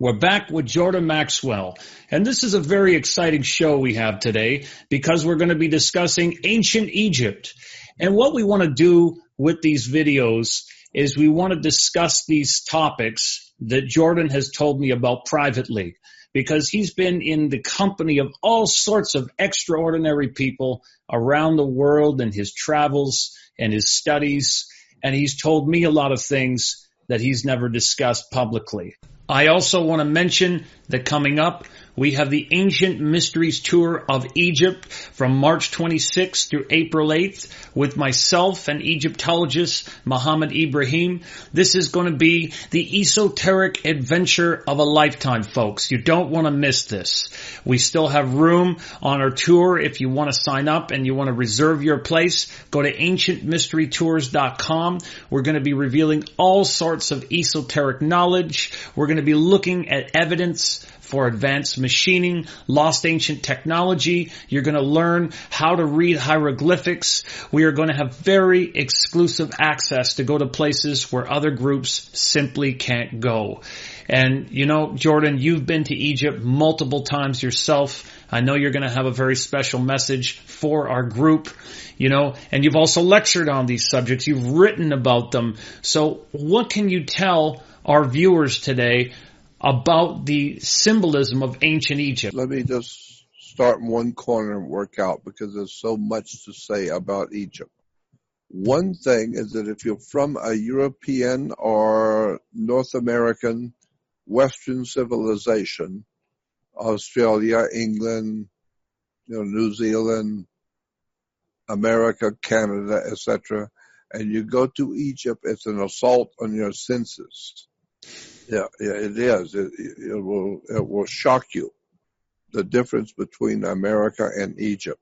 We're back with Jordan Maxwell, and this is a very exciting show we have today because we're going to be discussing ancient Egypt. And what we want to do with these videos is we want to discuss these topics that Jordan has told me about privately, because he's been in the company of all sorts of extraordinary people around the world in his travels and his studies, and he's told me a lot of things that he's never discussed publicly. I also want to mention that coming up, we have the Ancient Mysteries Tour of Egypt from March 26th through April 8th with myself and Egyptologist Muhammad Ibrahim. This is going to be the esoteric adventure of a lifetime, folks. You don't want to miss this. We still have room on our tour. If you want to sign up and you want to reserve your place, go to ancientmysterytours.com. We're going to be revealing all sorts of esoteric knowledge. We're going to be looking at evidence for advanced machining, lost ancient technology. You're going to learn how to read hieroglyphics. We are going to have very exclusive access to go to places where other groups simply can't go. And, you know, Jordan, you've been to Egypt multiple times yourself. I know you're going to have a very special message for our group, you know, and you've also lectured on these subjects. You've written about them. So what can you tell our viewers today about the symbolism of ancient Egypt? Let me just start in one corner and work out, because there's so much to say about Egypt. One thing is that if you're from a European or North American Western civilization, Australia, England, you know, New Zealand, America, Canada, etc., and you go to Egypt, it's an assault on your senses. Yeah, it is. It will shock you, the difference between America and Egypt,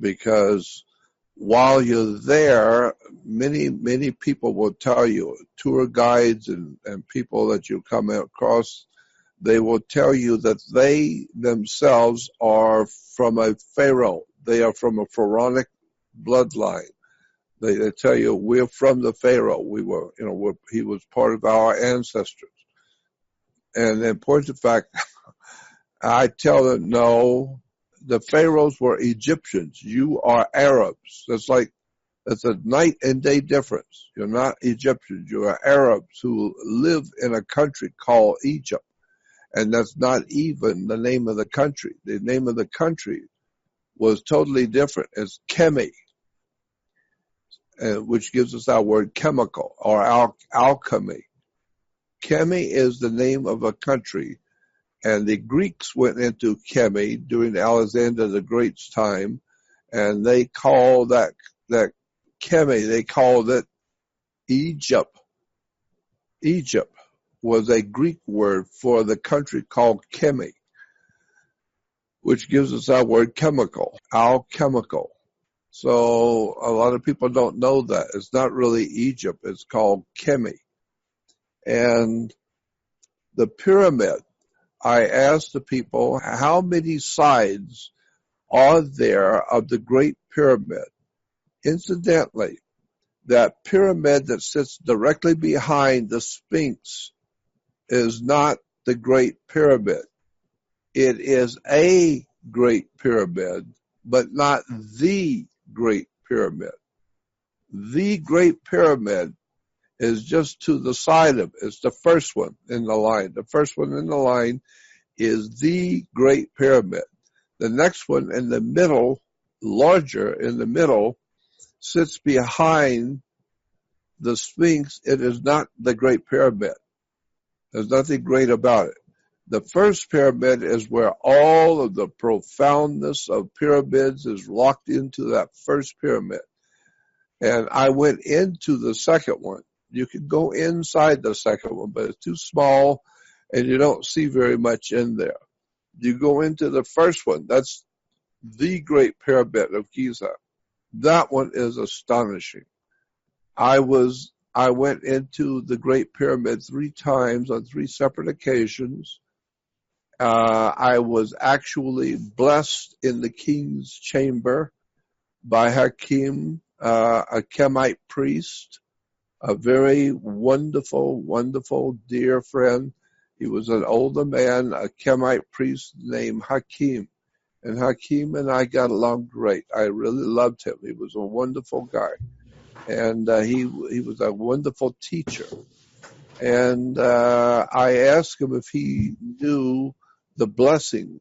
because while you're there, many people will tell you, tour guides and people that you come across, they will tell you that they themselves are from a pharaoh. They are from a pharaonic bloodline. They tell you, we're from the pharaoh. We were, you know, he was part of our ancestors. And in point of fact, I tell them, no, the pharaohs were Egyptians. You are Arabs. That's a night and day difference. You're not Egyptians. You are Arabs who live in a country called Egypt. And that's not even the name of the country. The name of the country was totally different. It's Kemi. Which gives us our word chemical or alchemy. Kemi is the name of a country, and the Greeks went into Kemi during Alexander the Great's time, and they called that Kemi, they called it Egypt. Egypt was a Greek word for the country called Kemi, which gives us our word chemical, alchemical. So a lot of people don't know that. It's not really Egypt. It's called Kemi. And the pyramid, I asked the people, how many sides are there of the Great Pyramid? Incidentally, that pyramid that sits directly behind the Sphinx is not the Great Pyramid. It is a Great Pyramid, but not the Great Pyramid. The Great Pyramid is just to the side of it. It's the first one in the line. The first one in the line is the Great Pyramid. The next one in the middle, larger in the middle, sits behind the Sphinx. It is not the Great Pyramid. There's nothing great about it. The first pyramid is where all of the profoundness of pyramids is locked into that first pyramid. And I went into the second one. You can go inside the second one, but it's too small and you don't see very much in there. You go into the first one. That's the Great Pyramid of Giza. That one is astonishing. I went into the Great Pyramid 3 times on 3 separate occasions. I was actually blessed in the king's chamber by Hakim, a Kemite priest, a very wonderful, wonderful dear friend. He was an older man, a Kemite priest named Hakim. And Hakim and I got along great. I really loved him. He was a wonderful guy. And he was a wonderful teacher. And I asked him if he knew the blessing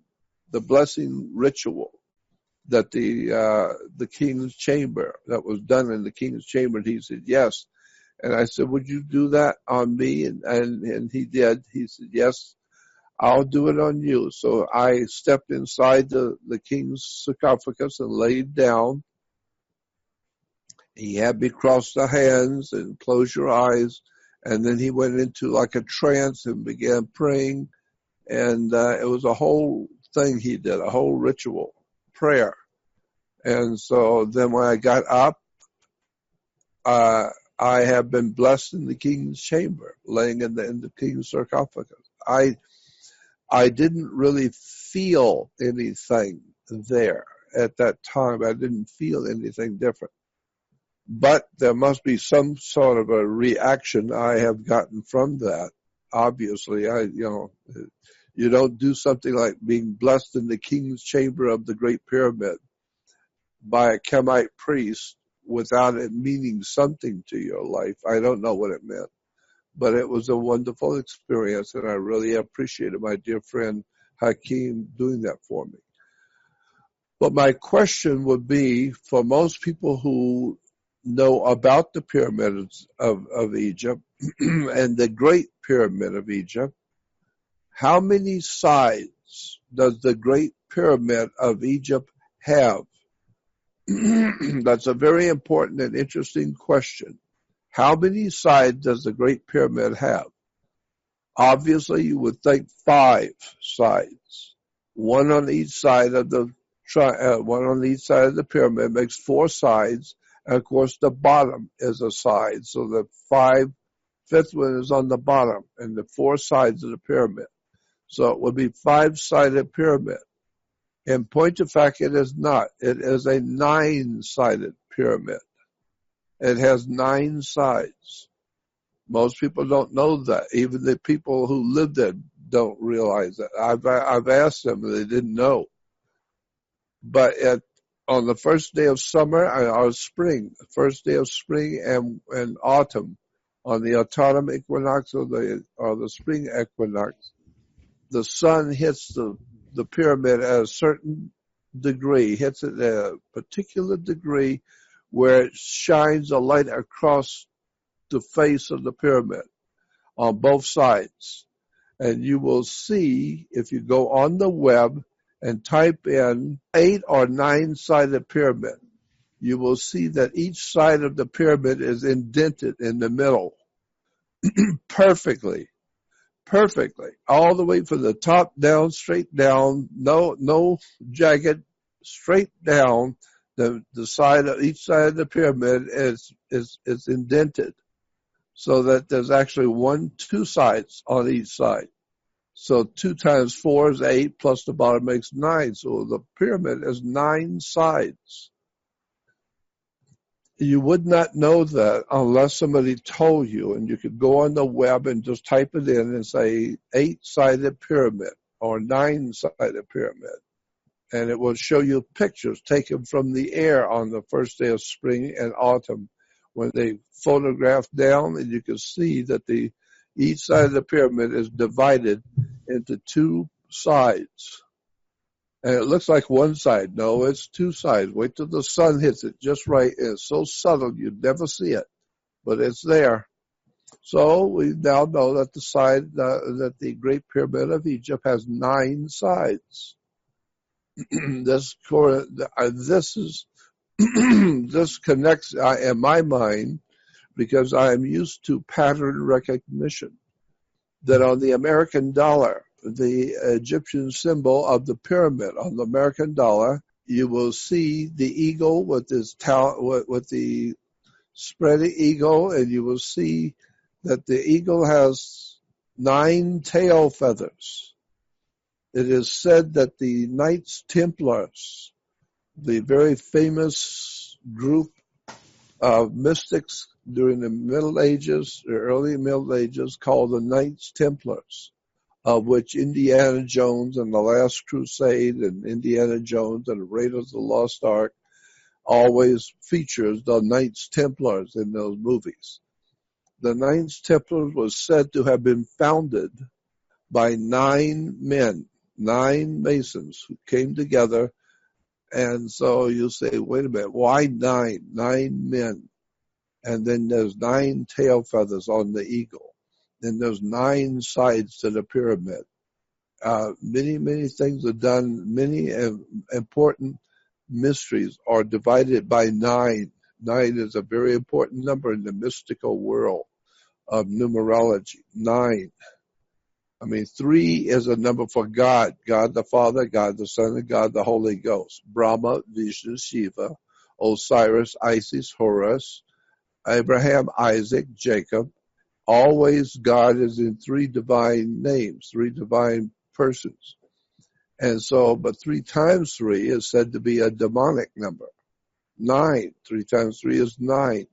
ritual that the king's chamber, that was done in the king's chamber. And he said, yes. And I said, would you do that on me? And he did. He said, yes, I'll do it on you. So I stepped inside the king's sarcophagus and laid down. He had me cross the hands and close your eyes. And then he went into like a trance and began praying. And it was a whole thing he did, a whole ritual, prayer. And so then when I got up, I have been blessed in the king's chamber, laying in the king's sarcophagus. I didn't really feel anything there at that time. I didn't feel anything different. But there must be some sort of a reaction I have gotten from that. Obviously, you don't do something like being blessed in the king's chamber of the Great Pyramid by a Kemite priest without it meaning something to your life. I don't know what it meant, but it was a wonderful experience, and I really appreciated my dear friend Hakim doing that for me. But my question would be, for most people who know about the pyramids of Egypt and the Great Pyramid of Egypt, how many sides does the Great Pyramid of Egypt have? That's a very important and interesting question. How many sides does the Great Pyramid have? Obviously, you would think 5 sides. One on each side of the pyramid makes 4 sides. And of course, the bottom is a side. So the fifth one is on the bottom, and the 4 sides of the pyramid. So it would be 5-sided pyramid. In point of fact, it is not. It is a 9-sided pyramid. It has 9 sides. Most people don't know that. Even the people who live there don't realize that. I've asked them, and they didn't know. But on the first day of summer, or spring, the first day of spring and autumn, on the autumn equinox or the spring equinox, the sun hits the pyramid at a certain degree, hits it at a particular degree where it shines a light across the face of the pyramid on both sides. And you will see, if you go on the web and type in 8 or 9-sided pyramid, you will see that each side of the pyramid is indented in the middle perfectly, all the way from the top down, straight down, no jagged, straight down. The side of each side of the pyramid is indented, so that there's actually 2 sides on each side. So 2 times 4 is 8, plus the bottom makes 9. So the pyramid has 9 sides. You would not know that unless somebody told you, and you could go on the web and just type it in and say 8-sided pyramid or 9-sided pyramid. And it will show you pictures taken from the air on the first day of spring and autumn when they photograph down, and you can see that each side of the pyramid is divided into 2 sides. And it looks like one side. No, it's 2 sides. Wait till the sun hits it just right. It's so subtle you'd never see it, but it's there. So we now know that that the Great Pyramid of Egypt has 9 sides. This connects in my mind, because I am used to pattern recognition, that on the American dollar, the Egyptian symbol of the pyramid on the American dollar, you will see the eagle with its with the spreading eagle, and you will see that the eagle has 9 tail feathers. It is said that the Knights Templars, the very famous group of mystics during the Middle Ages, the early Middle Ages, called the Knights Templars, of which Indiana Jones and The Last Crusade and Indiana Jones and the Raid of the Lost Ark always features the Knights Templars in those movies. The Knights Templars was said to have been founded by 9 men, 9 Masons who came together. And so you say, wait a minute, why 9? 9 men. And then there's 9 tail feathers on the eagle. Then there's 9 sides to the pyramid. Many, many things are done. Many important mysteries are divided by 9. 9 is a very important number in the mystical world of numerology. 9. 3 is a number for God, God the Father, God the Son, and God the Holy Ghost. Brahma, Vishnu, Shiva, Osiris, Isis, Horus, Abraham, Isaac, Jacob. Always God is in 3 divine names, 3 divine persons. And so, but 3 times 3 is said to be a demonic number. 9, 3 times 3 is 9.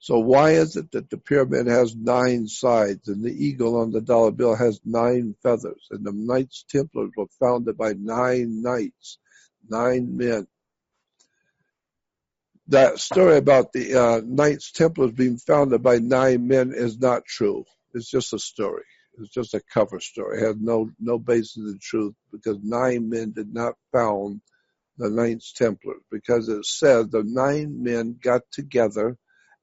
So why is it that the pyramid has 9 sides and the eagle on the dollar bill has 9 feathers? And the Knights Templars were founded by 9 knights, 9 men. That story about the Knights Templars being founded by 9 men is not true. It's just a story. It's just a cover story. It has no basis in truth, because 9 men did not found the Knights Templars, because it says the 9 men got together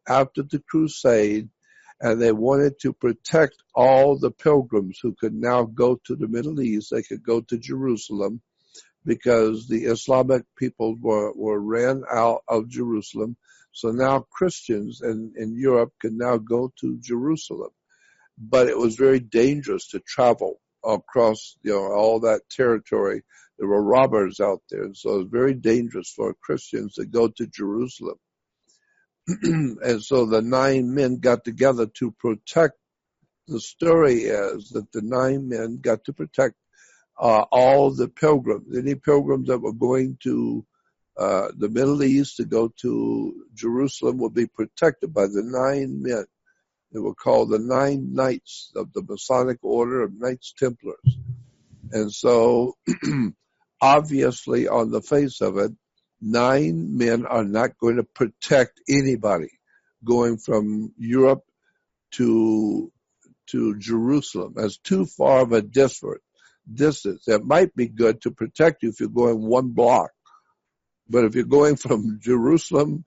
after the crusade, and they wanted to protect all the pilgrims who could now go to the Middle East. They could go to Jerusalem, because the Islamic people were ran out of Jerusalem. So now Christians in Europe can now go to Jerusalem. But it was very dangerous to travel across, all that territory. There were robbers out there. So it was very dangerous for Christians to go to Jerusalem. And so the 9 men got together to protect. The story is that the 9 men got to protect all the pilgrims, any pilgrims that were going to the Middle East to go to Jerusalem would be protected by the 9 men. They were called the 9 Knights of the Masonic Order of Knights Templars. And so, obviously, on the face of it, 9 men are not going to protect anybody going from Europe to Jerusalem. That's too far of a distance. That might be good to protect you if you're going 1 block. But if you're going from Jerusalem,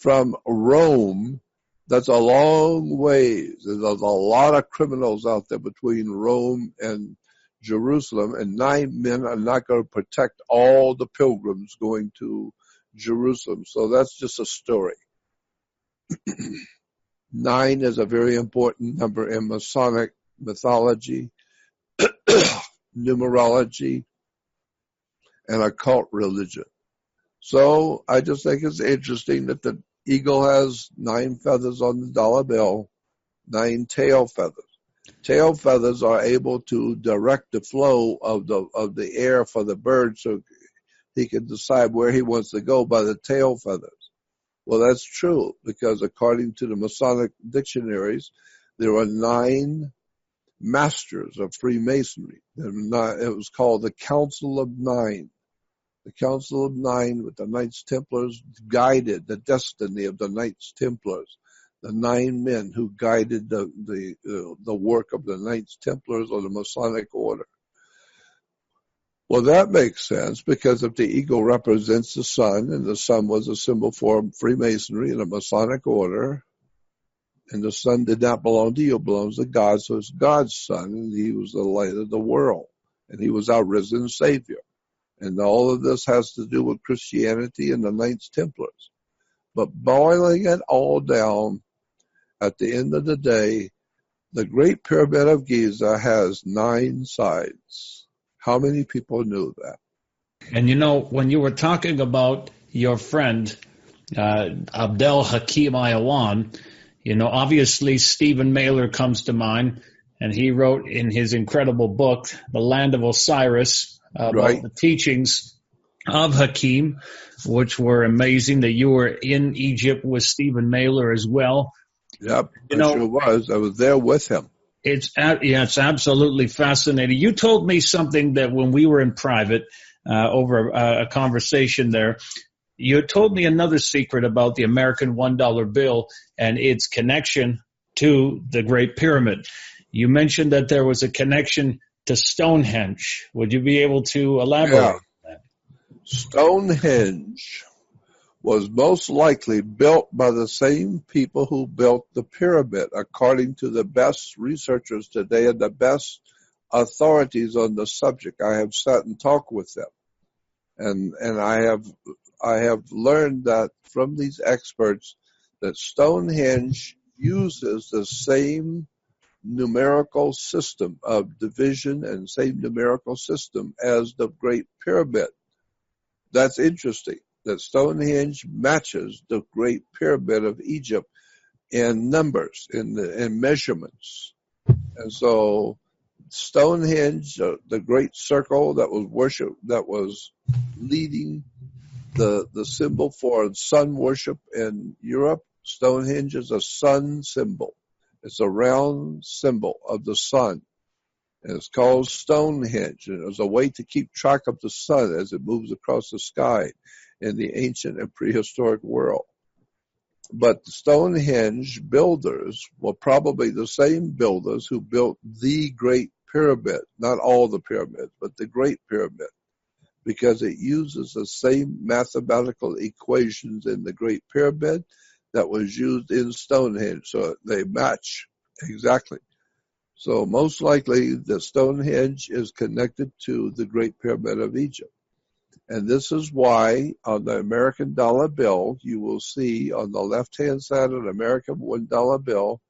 from Rome, that's a long ways. There's a lot of criminals out there between Rome and Jerusalem, and 9 men are not going to protect all the pilgrims going to Jerusalem. So that's just a story. 9 is a very important number in Masonic mythology, numerology, and occult religion. So I just think it's interesting that the eagle has 9 feathers on the dollar bill, 9 tail feathers. Tail feathers are able to direct the flow of the air for the bird, so he can decide where he wants to go by the tail feathers. Well, that's true, because according to the Masonic dictionaries, there are 9 masters of Freemasonry. It was called the Council of 9. The Council of 9 with the Knights Templars guided the destiny of the Knights Templars. The 9 men who guided the work of the Knights Templars or the Masonic Order. Well, that makes sense, because if the eagle represents the sun, and the sun was a symbol for Freemasonry and a Masonic Order, and the sun did not belong to you, it belongs to God, so it's God's son, and he was the light of the world, and he was our risen Savior. And all of this has to do with Christianity and the Knights Templars. But boiling it all down, at the end of the day, the Great Pyramid of Giza has 9 sides. How many people knew that? And when you were talking about your friend, Abd'el Hakim Awyan, obviously Stephen Mailer comes to mind, and he wrote in his incredible book, The Land of Osiris, about the teachings of Hakim, which were amazing, that you were in Egypt with Stephen Mailer as well. Yep, I sure was. I was there with him. It's absolutely fascinating. You told me something that when we were in private over a conversation there, you told me another secret about the American $1 bill and its connection to the Great Pyramid. You mentioned that there was a connection to Stonehenge. Would you be able to elaborate on that? Stonehenge was most likely built by the same people who built the pyramid, according to the best researchers today and the best authorities on the subject. I have sat and talked with them, and I have learned that from these experts that Stonehenge uses the same numerical system of division and same numerical system as the Great Pyramid. That's interesting. That Stonehenge matches the Great Pyramid of Egypt in numbers, in measurements. And so Stonehenge, the great circle that was worshipped, that was leading the symbol for sun worship in Europe, Stonehenge is a sun symbol. It's a round symbol of the sun. And it's called Stonehenge. And it was a way to keep track of the sun as it moves across the sky in the ancient and prehistoric world. But the Stonehenge builders were probably the same builders who built the Great Pyramid, not all the pyramids, but the Great Pyramid, because it uses the same mathematical equations in the Great Pyramid that was used in Stonehenge, so they match exactly. So most likely the Stonehenge is connected to the Great Pyramid of Egypt. And this is why on the American dollar bill, you will see on the left-hand side of the American $1 bill,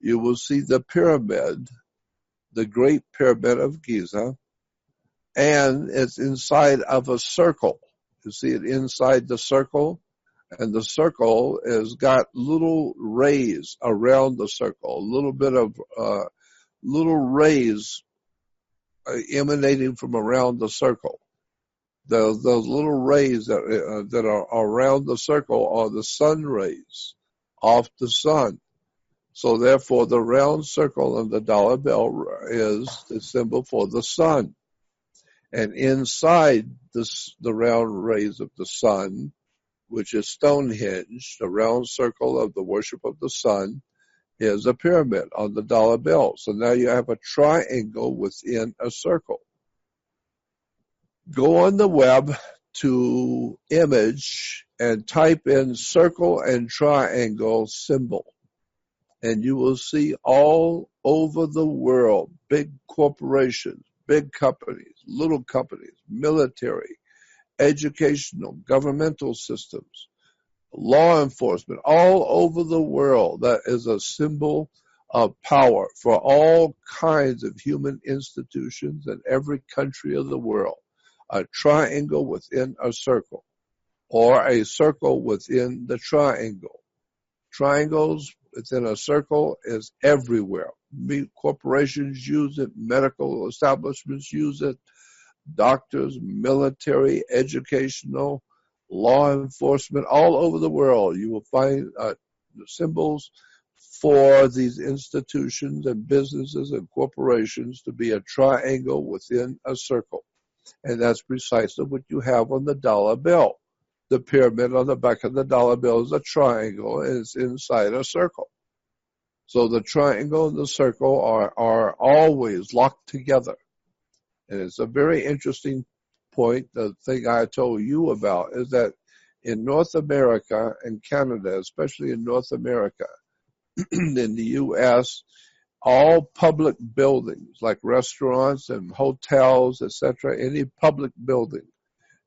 you will see the pyramid, the Great Pyramid of Giza, and it's inside of a circle. You see it inside the circle, and the circle has got little rays around the circle, a little bit of little rays emanating from around the circle. Those little rays that are around the circle are the sun rays off the sun. So therefore, the round circle on the dollar bill is the symbol for the sun. And inside this, the round rays of the sun, which is Stonehenge, the round circle of the worship of the sun, is a pyramid on the dollar bill. So now you have a triangle within a circle. Go on the web to image and type in circle and triangle symbol, and you will see all over the world, big corporations, big companies, little companies, military, educational, governmental systems, law enforcement, all over the world. That is a symbol of power for all kinds of human institutions in every country of the world. A triangle within a circle, or a circle within the triangle. Triangles within a circle is everywhere. Corporations use it, medical establishments use it, doctors, military, educational, law enforcement, all over the world. You will find symbols for these institutions and businesses and corporations to be a triangle within a circle. And that's precisely what you have on the dollar bill. The pyramid on the back of the dollar bill is a triangle, and it's inside a circle. So the triangle and the circle are always locked together. And it's a very interesting point. The thing I told you about is that in North America and Canada, especially in North America, in the U.S., all public buildings, like restaurants and hotels, etc., any public building,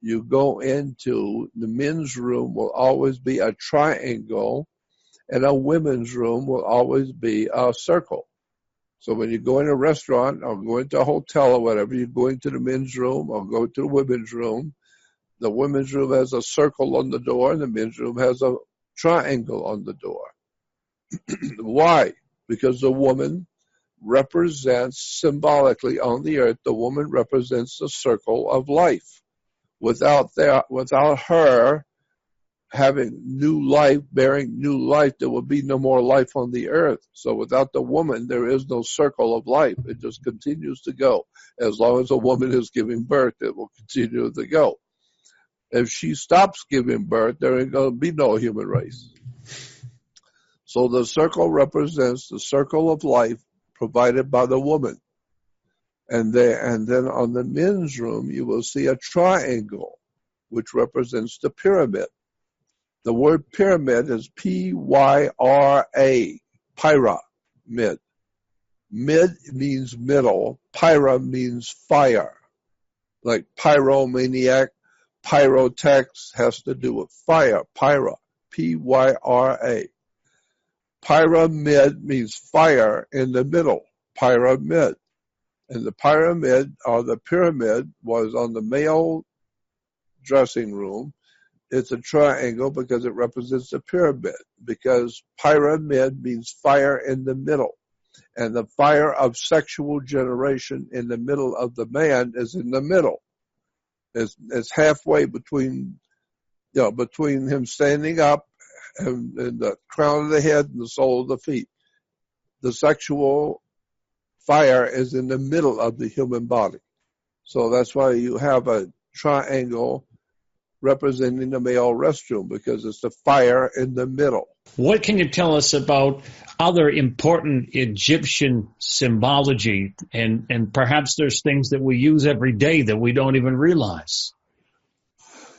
you go into, the men's room will always be a triangle, and a women's room will always be a circle. So when you go in a restaurant or go into a hotel or whatever, you go into the men's room or go to the women's room. The women's room has a circle on the door, and the men's room has a triangle on the door. Why? Because the woman represents, symbolically on the earth, the woman represents the circle of life. Without her, having new life, bearing new life, there will be no more life on the earth. So without the woman, there is no circle of life. It just continues to go. As long as a woman is giving birth, it will continue to go. If she stops giving birth, there ain't going to be no human race. So the circle represents the circle of life provided by the woman. And then on the men's room, you will see a triangle, which represents the pyramid. The word pyramid is P-Y-R-A, pyra, mid. Mid means middle, pyra means fire. Like pyromaniac, pyrotex has to do with fire, pyra, P-Y-R-A. Pyramid means fire in the middle, pyramid. And the pyramid, or the pyramid, was on the male dressing room. It's a triangle because it represents the pyramid, because pyramid means fire in the middle. And the fire of sexual generation in the middle of the man is in the middle. It's halfway between him standing up and the crown of the head and the sole of the feet. The sexual fire is in the middle of the human body. So that's why you have a triangle representing the male restroom, because it's the fire in the middle. What can you tell us about other important Egyptian symbology? And perhaps there's things that we use every day that we don't even realize.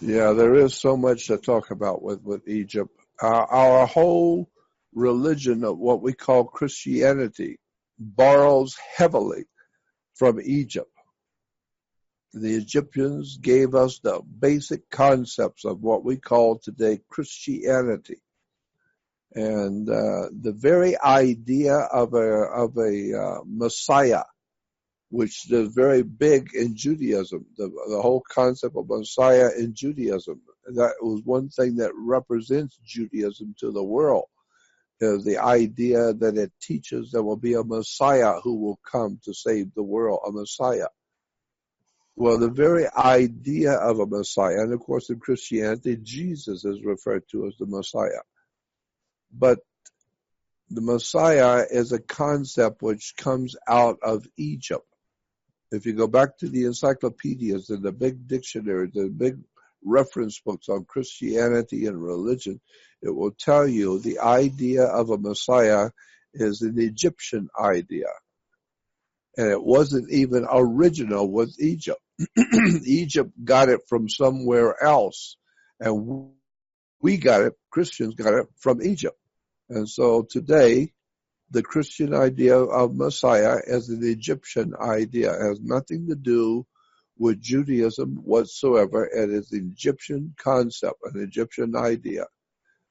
Yeah, there is so much to talk about with Egypt. Our whole religion of what we call Christianity borrows heavily from Egypt. The Egyptians gave us the basic concepts of what we call today Christianity. And the very idea of a Messiah, which is very big in Judaism, the whole concept of Messiah in Judaism, that was one thing that represents Judaism to the world, is the idea that it teaches there will be a Messiah who will come to save the world, a Messiah. Well, the very idea of a Messiah, and of course in Christianity, Jesus is referred to as the Messiah. But the Messiah is a concept which comes out of Egypt. If you go back to the encyclopedias and the big dictionaries, the big reference books on Christianity and religion, it will tell you the idea of a Messiah is an Egyptian idea. And it wasn't even original with Egypt. Egypt got it from somewhere else. And we got it, Christians got it from Egypt. And so today, the Christian idea of Messiah is an Egyptian idea. It has nothing to do with Judaism whatsoever. It is an Egyptian concept, an Egyptian idea.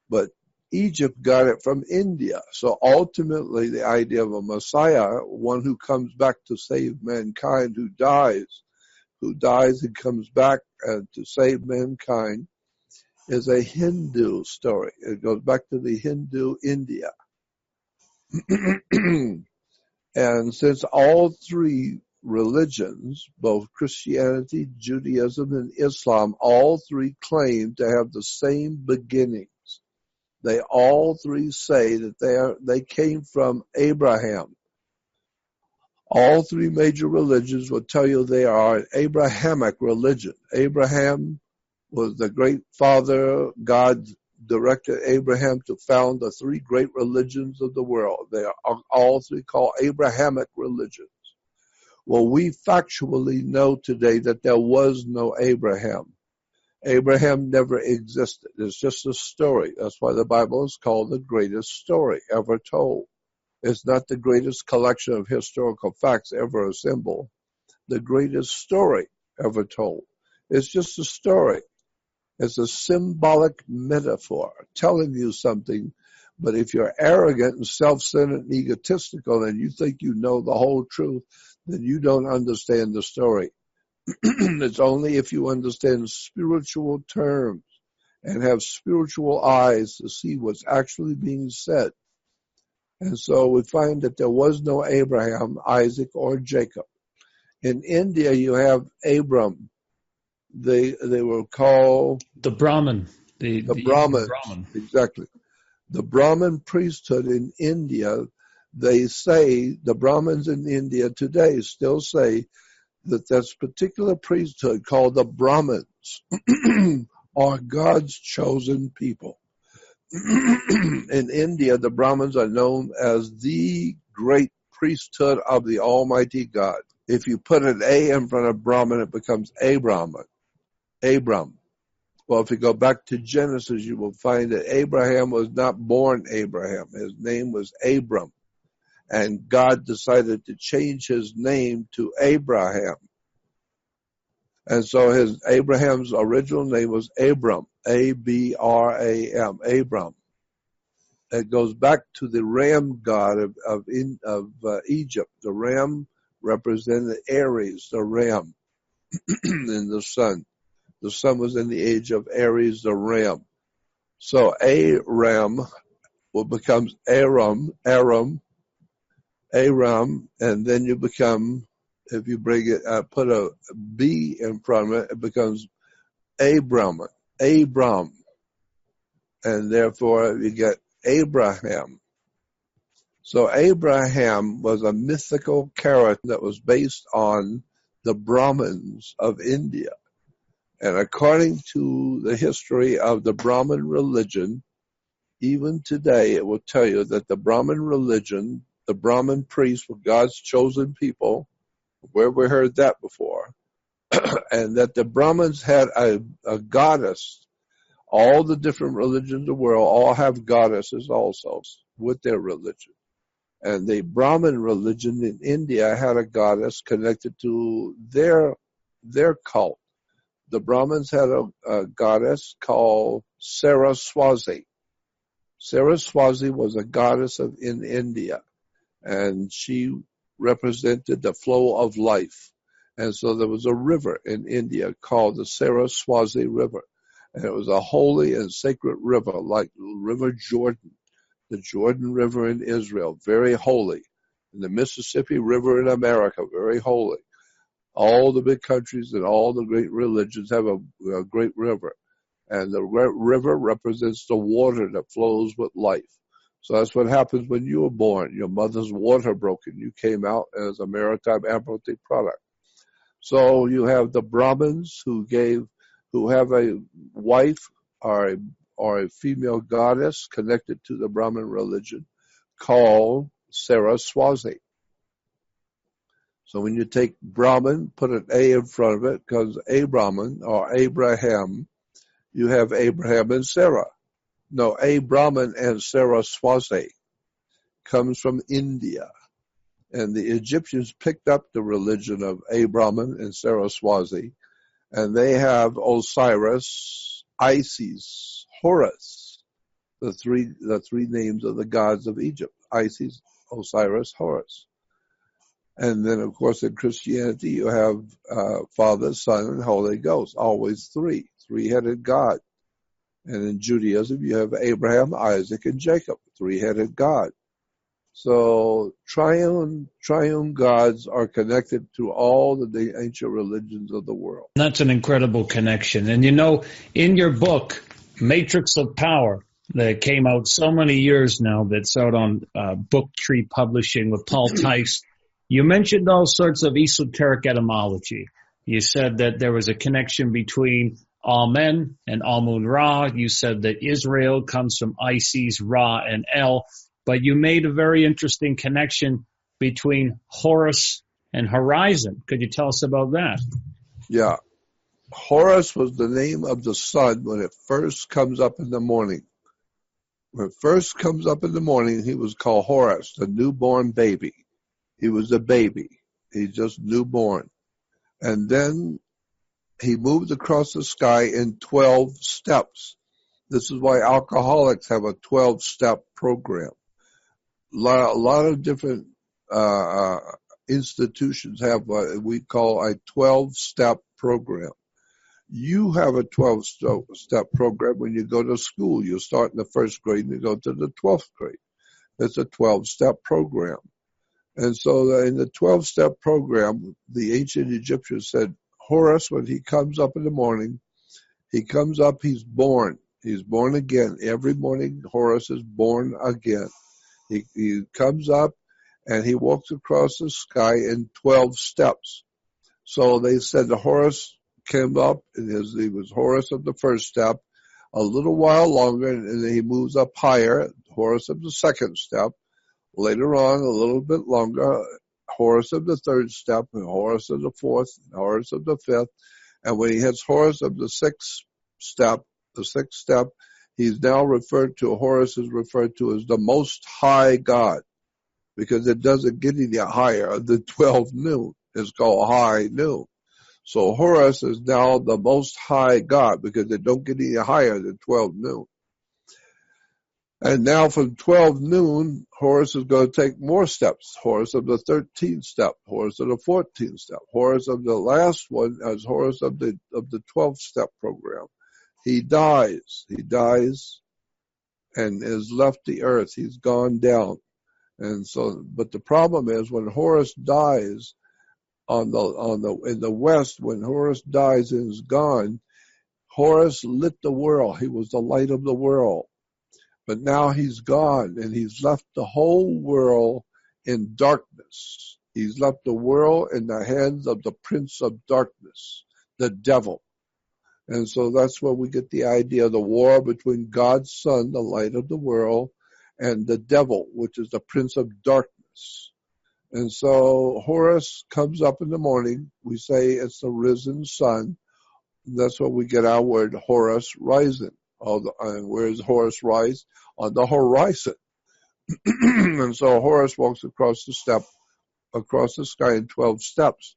But Egypt got it from India. So ultimately, the idea of a Messiah, one who comes back to save mankind, who dies and comes back to save mankind, is a Hindu story. It goes back to the Hindu India. And since all three religions, both Christianity, Judaism, and Islam, all three claim to have the same beginning. They all three say that they came from Abraham. All three major religions will tell you they are an Abrahamic religion. Abraham was the great father. God directed Abraham to found the three great religions of the world. They are all three called Abrahamic religions. Well, we factually know today that there was no Abraham. Abraham never existed. It's just a story. That's why the Bible is called the greatest story ever told. It's not the greatest collection of historical facts ever assembled. The greatest story ever told. It's just a story. It's a symbolic metaphor telling you something. But if you're arrogant and self-centered and egotistical and you think you know the whole truth, then you don't understand the story. It's only if you understand spiritual terms and have spiritual eyes to see what's actually being said. And so we find that there was no Abraham, Isaac, or Jacob. In India, you have Abram. They were called the Brahmin. The Brahmin. Exactly. The Brahmin priesthood in India, they say, the Brahmins in India today still say that this particular priesthood called the Brahmins are God's chosen people. In India, the Brahmins are known as the great priesthood of the Almighty God. If you put an A in front of Brahmin, it becomes Abraham. Abram. Well, if you go back to Genesis, you will find that Abraham was not born Abraham. His name was Abram. And God decided to change his name to Abraham. And so Abraham's original name was Abram, A-B-R-A-M, Abram. It goes back to the ram god of Egypt. The ram represented Aries, the ram in the sun. The sun was in the age of Aries, the ram. So Aram becomes Aram, and then you become, if you bring it, put a B in front of it, it becomes Abram. And therefore you get Abraham. So Abraham was a mythical character that was based on the Brahmins of India. And according to the history of the Brahmin religion, even today it will tell you that the Brahmin religion, the Brahmin priests were God's chosen people, where we heard that before, and that the Brahmins had a goddess. All the different religions of the world all have goddesses also with their religion. And the Brahmin religion in India had a goddess connected to their cult. The Brahmins had a goddess called Saraswati. Saraswati was a goddess in India, and she represented the flow of life. And so there was a river in India called the Saraswati River, and it was a holy and sacred river, like River Jordan, the Jordan River in Israel, very holy, and the Mississippi River in America, very holy. All the big countries and all the great religions have a great river, and the river represents the water that flows with life. So that's what happens when you were born. Your mother's water broken. You came out as a maritime Admiralty product. So you have the Brahmins who have a wife or a female goddess connected to the Brahmin religion called Saraswati. So when you take Brahmin, put an A in front of it, because Abrahman or Abraham, you have Abraham and Sarah. No, Abrahman and Saraswati comes from India. And the Egyptians picked up the religion of Abrahman and Saraswati, and they have Osiris, Isis, Horus, the three names of the gods of Egypt, Isis, Osiris, Horus. And then, of course, in Christianity, you have Father, Son, and Holy Ghost, always three-headed God. And in Judaism, you have Abraham, Isaac, and Jacob, three-headed God. So triune gods are connected to all the ancient religions of the world. That's an incredible connection. And, in your book, Matrix of Power, that came out so many years now, that's out on Booktree Publishing with Paul Tice, you mentioned all sorts of esoteric etymology. You said that there was a connection between Amen and Amun-Ra. You said that Israel comes from Isis, Ra, and El. But you made a very interesting connection between Horus and Horizon. Could you tell us about that? Yeah. Horus was the name of the sun when it first comes up in the morning. When it first comes up in the morning, he was called Horus, the newborn baby. He was a baby. He's just newborn. And then he moved across the sky in 12 steps. This is why alcoholics have a 12-step program. A lot of different institutions have what we call a 12-step program. You have a 12-step program when you go to school. You start in the first grade and you go to the 12th grade. It's a 12-step program. And so in the 12-step program, the ancient Egyptians said, Horus, when he comes up in the morning, he's born. He's born again. Every morning, Horus is born again. He comes up and he walks across the sky in 12 steps. So they said the Horus came up, and he was Horus of the first step. A little while longer, and then he moves up higher, Horus of the second step. Later on, a little bit longer, Horus of the third step, and Horus of the fourth, and Horus of the fifth. And when he hits Horus of the sixth step, he's now referred to, Horus is referred to as the Most High God, because it doesn't get any higher than 12 noon. It's called high noon. So Horus is now the Most High God, because it don't get any higher than 12 noon. And now from 12 noon, Horus is going to take more steps. Horus of the 13th step, Horus of the 14th step, Horus of the last one as Horus of the 12th step program. He dies and has left the earth. He's gone down. And so, but the problem is when Horus dies in the West, when Horus dies and is gone, Horus lit the world. He was the light of the world. But now he's gone, and he's left the whole world in darkness. He's left the world in the hands of the prince of darkness, the devil. And so that's where we get the idea of the war between God's son, the light of the world, and the devil, which is the prince of darkness. And so Horus comes up in the morning. We say it's the risen sun. That's where we get our word Horus rising. Where does Horus rise? On the horizon. And so Horus walks across the sky in 12 steps.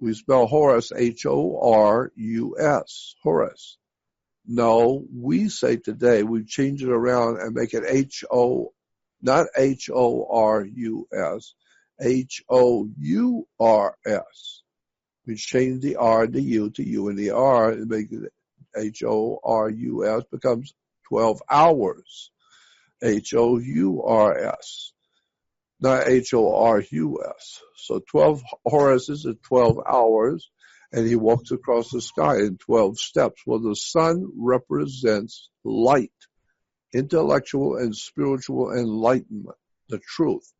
We spell Horus, H-O-R-U-S, Horus. No, we say today, we change it around and make it H-O, not H-O-R-U-S, H-O-U-R-S. We change the R, the U to U and the R and make it H-O-R-U-S, becomes 12 hours. H-O-U-R-S, not H-O-R-U-S. So 12 Horuses are 12 hours, and he walks across the sky in 12 steps. Well, the sun represents light, intellectual and spiritual enlightenment, the truth.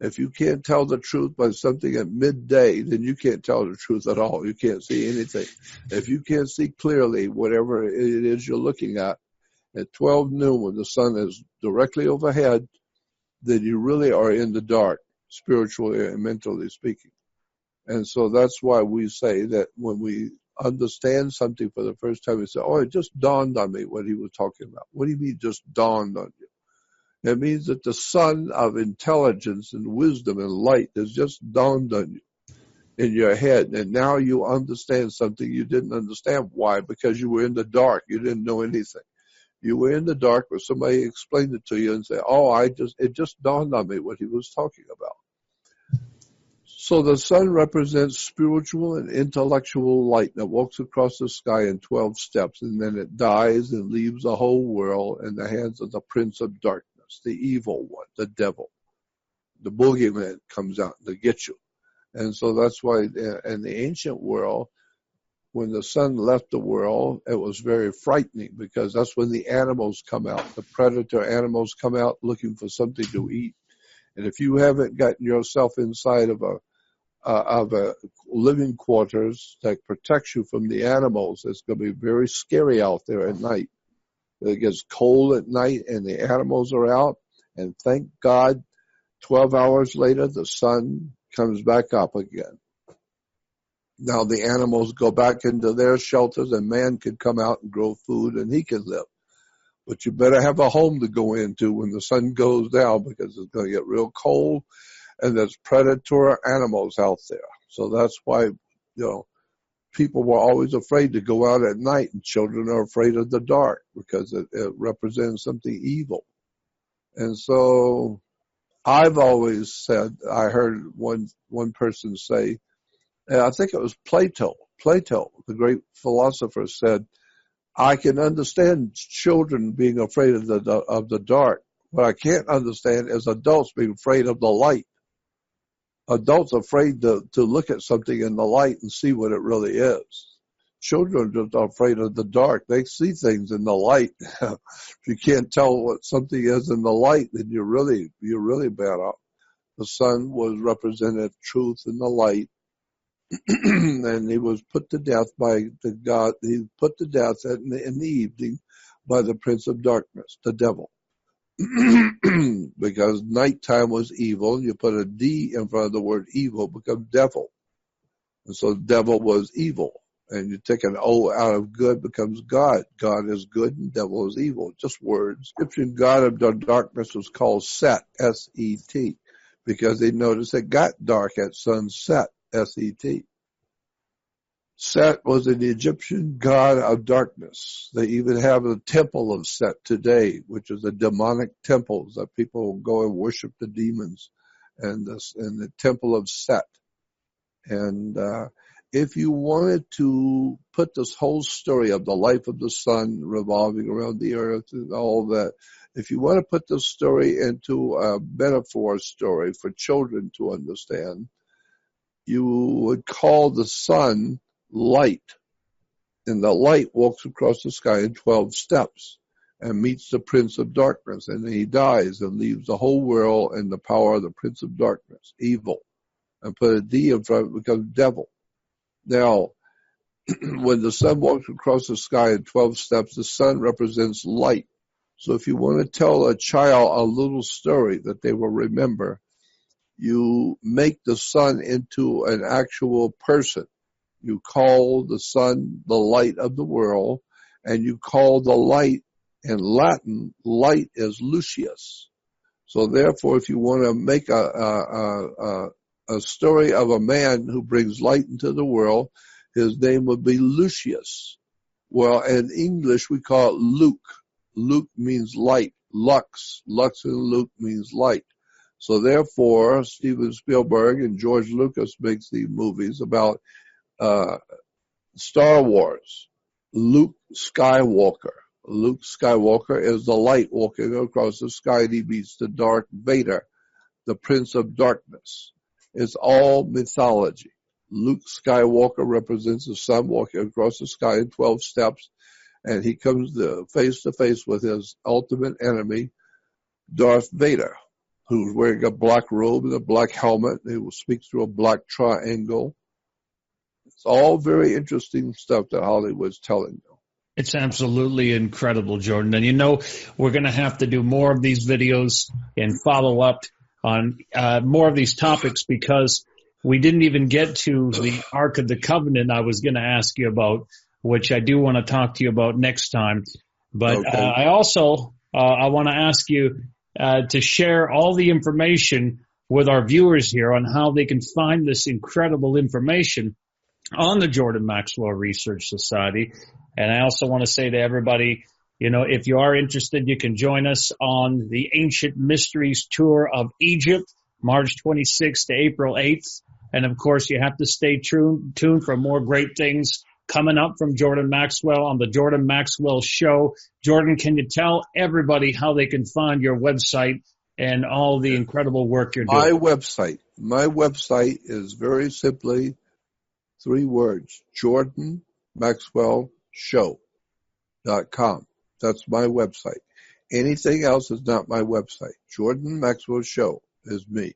If you can't tell the truth by something at midday, then you can't tell the truth at all. You can't see anything. If you can't see clearly whatever it is you're looking at 12 noon when the sun is directly overhead, then you really are in the dark, spiritually and mentally speaking. And so that's why we say that when we understand something for the first time, we say, oh, it just dawned on me what he was talking about. What do you mean just dawned on you? It means that the sun of intelligence and wisdom and light has just dawned on you in your head. And now you understand something you didn't understand. Why? Because you were in the dark. You didn't know anything. You were in the dark where somebody explained it to you and said, oh, it just dawned on me what he was talking about. So the sun represents spiritual and intellectual light that walks across the sky in 12 steps, and then it dies and leaves the whole world in the hands of the prince of darkness. The evil one, the devil, the boogeyman comes out to get you. And so that's why in the ancient world, when the sun left the world, it was very frightening because that's when the animals come out. The predator animals come out looking for something to eat. And if you haven't gotten yourself inside of a living quarters that protects you from the animals, it's going to be very scary out there at night. It gets cold at night and the animals are out. And thank God, 12 hours later, the sun comes back up again. Now the animals go back into their shelters and man can come out and grow food and he can live. But you better have a home to go into when the sun goes down because it's going to get real cold and there's predator animals out there. So that's why, people were always afraid to go out at night, and children are afraid of the dark because it represents something evil. And so I've always said, I heard one person say, and I think it was Plato. Plato, the great philosopher, said, I can understand children being afraid of the dark. What I can't understand is adults being afraid of the light. Adults are afraid to look at something in the light and see what it really is. Children are just afraid of the dark. They see things in the light. If you can't tell what something is in the light, then you're really bad off. The sun was represented truth in the light, and he was put to death by the God. He was put to death in the evening by the prince of darkness, the devil, because nighttime was evil. And you put a D in front of the word evil, becomes devil, and so devil was evil. And you take an O out of good, becomes God. God is good and devil is evil. Just words. The Egyptian god of the darkness was called Set, S-E-T, because they noticed it got dark at sunset, S-E-T. Set was an Egyptian god of darkness. They even have a temple of Set today, which is a demonic temple that people go and worship the demons, and the temple of Set. If you wanted to put this whole story of the life of the sun revolving around the earth and all that, if you want to put this story into a metaphor story for children to understand, you would call the sun light. And the light walks across the sky in 12 steps and meets the prince of darkness. And he dies and leaves the whole world in the power of the prince of darkness, evil. And put a D in front of it, becomes devil. Now, when the sun walks across the sky in 12 steps, the sun represents light. So if you want to tell a child a little story that they will remember, you make the sun into an actual person. You call the sun the light of the world, and you call the light, in Latin, light is Lucius. So therefore, if you want to make a story of a man who brings light into the world, his name would be Lucius. Well, in English, we call it Luke. Luke means light. Lux. Lux and Luke means light. So therefore, Steven Spielberg and George Lucas makes the movies about Star Wars. Luke Skywalker. Luke Skywalker is the light walking across the sky, and he meets the Darth Vader, the Prince of Darkness. It's all mythology. Luke Skywalker represents the sun walking across the sky in 12 steps, and he comes to face with his ultimate enemy, Darth Vader, who's wearing a black robe and a black helmet. He will speak through a black triangle. It's all very interesting stuff that Hollywood's telling you. It's absolutely incredible, Jordan. And we're going to have to do more of these videos and follow up on more of these topics, because we didn't even get to the Ark of the Covenant I was going to ask you about, which I do want to talk to you about next time. But okay. I want to ask you to share all the information with our viewers here on how they can find this incredible information on the Jordan Maxwell Research Society. And I also want to say to everybody, if you are interested, you can join us on the Ancient Mysteries Tour of Egypt, March 26th to April 8th. And, of course, you have to stay tuned for more great things coming up from Jordan Maxwell on the Jordan Maxwell Show. Jordan, can you tell everybody how they can find your website and all the incredible work you're doing? My website is very simply 3 words, jordanmaxwellshow.com. That's my website. Anything else is not my website. Jordan Maxwell Show is me.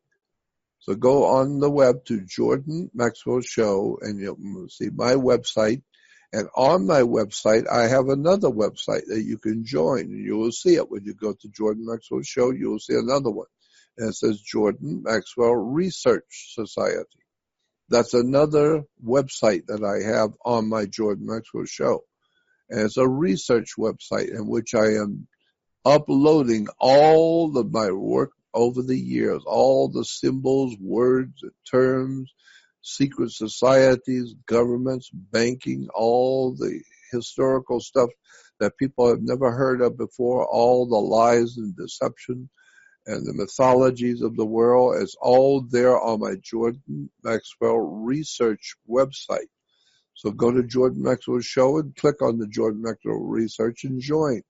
So go on the web to Jordan Maxwell Show and you'll see my website. And on my website, I have another website that you can join. And you will see it. When you go to Jordan Maxwell Show, you will see another one. And it says Jordan Maxwell Research Society. That's another website that I have on my Jordan Maxwell Show. And it's a research website in which I am uploading all of my work over the years, all the symbols, words, terms, secret societies, governments, banking, all the historical stuff that people have never heard of before, all the lies and deception and the mythologies of the world. It's all there on my Jordan Maxwell Research website. So go to Jordan Maxwell Show and click on the Jordan Maxwell Research and join.